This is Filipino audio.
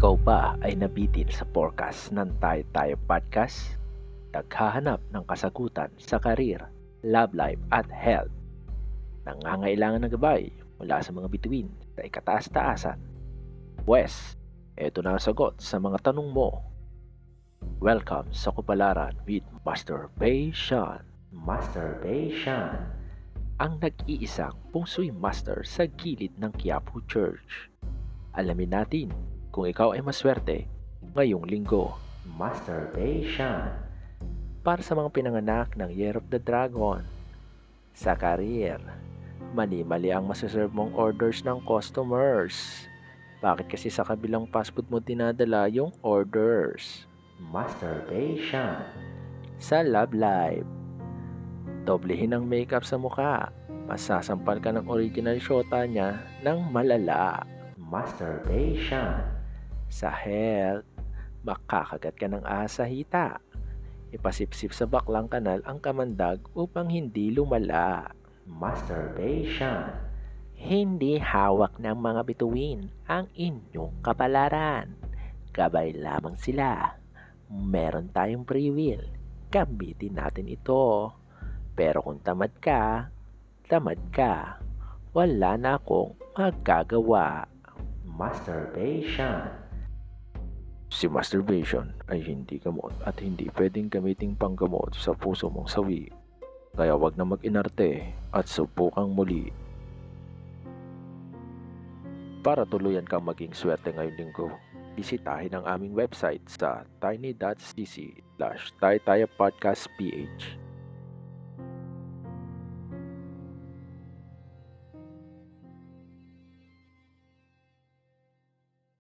Ikaw ba ay nabitin sa forecast ng Tayo Tayo Podcast? Naghahanap ng kasagutan sa karir, love life at health. Nangangailangan ng gabay mula sa mga bituin sa ikataas-taasan. Wes, eto na ang sagot sa mga tanong mo. Welcome sa Kupalaran with Master Bae Shion. Master Bae Shion, ang nag-iisang Feng Shui master sa gilid ng Quiapo Church. Alamin natin kung ikaw ay maswerte ngayong linggo. Master Bae Shion, para sa mga pinanganak ng Year of the Dragon. Sa career, mali-mali ang masaserve mong orders ng customers. Bakit kasi sa kabilang fast food mo dinadala yung orders? Master Bae Shion, sa love life, doblehin ang makeup sa mukha. Masasampal ka ng original shota niya ng malala. Master Bae Shion, sa health, makakagat ka ng asahita. Ipasipsip sa baklang kanal ang kamandag upang hindi lumala. Master Bae Shion, hindi hawak ng mga bituin ang inyong kapalaran. Gabay lamang sila. Meron tayong free will. Gamitin natin ito. Pero kung tamad ka, wala na akong magagawa. Master Bae Shion, si Master Bae Shion ay hindi gamot at hindi pwedeng gamiting panggamot sa puso mong sawi. Kaya wag na mag-inarte at subukang muli. Para tuluyan kang maging swerte ngayong linggo, bisitahin ang aming website sa tiny.cc/taytayapodcastph.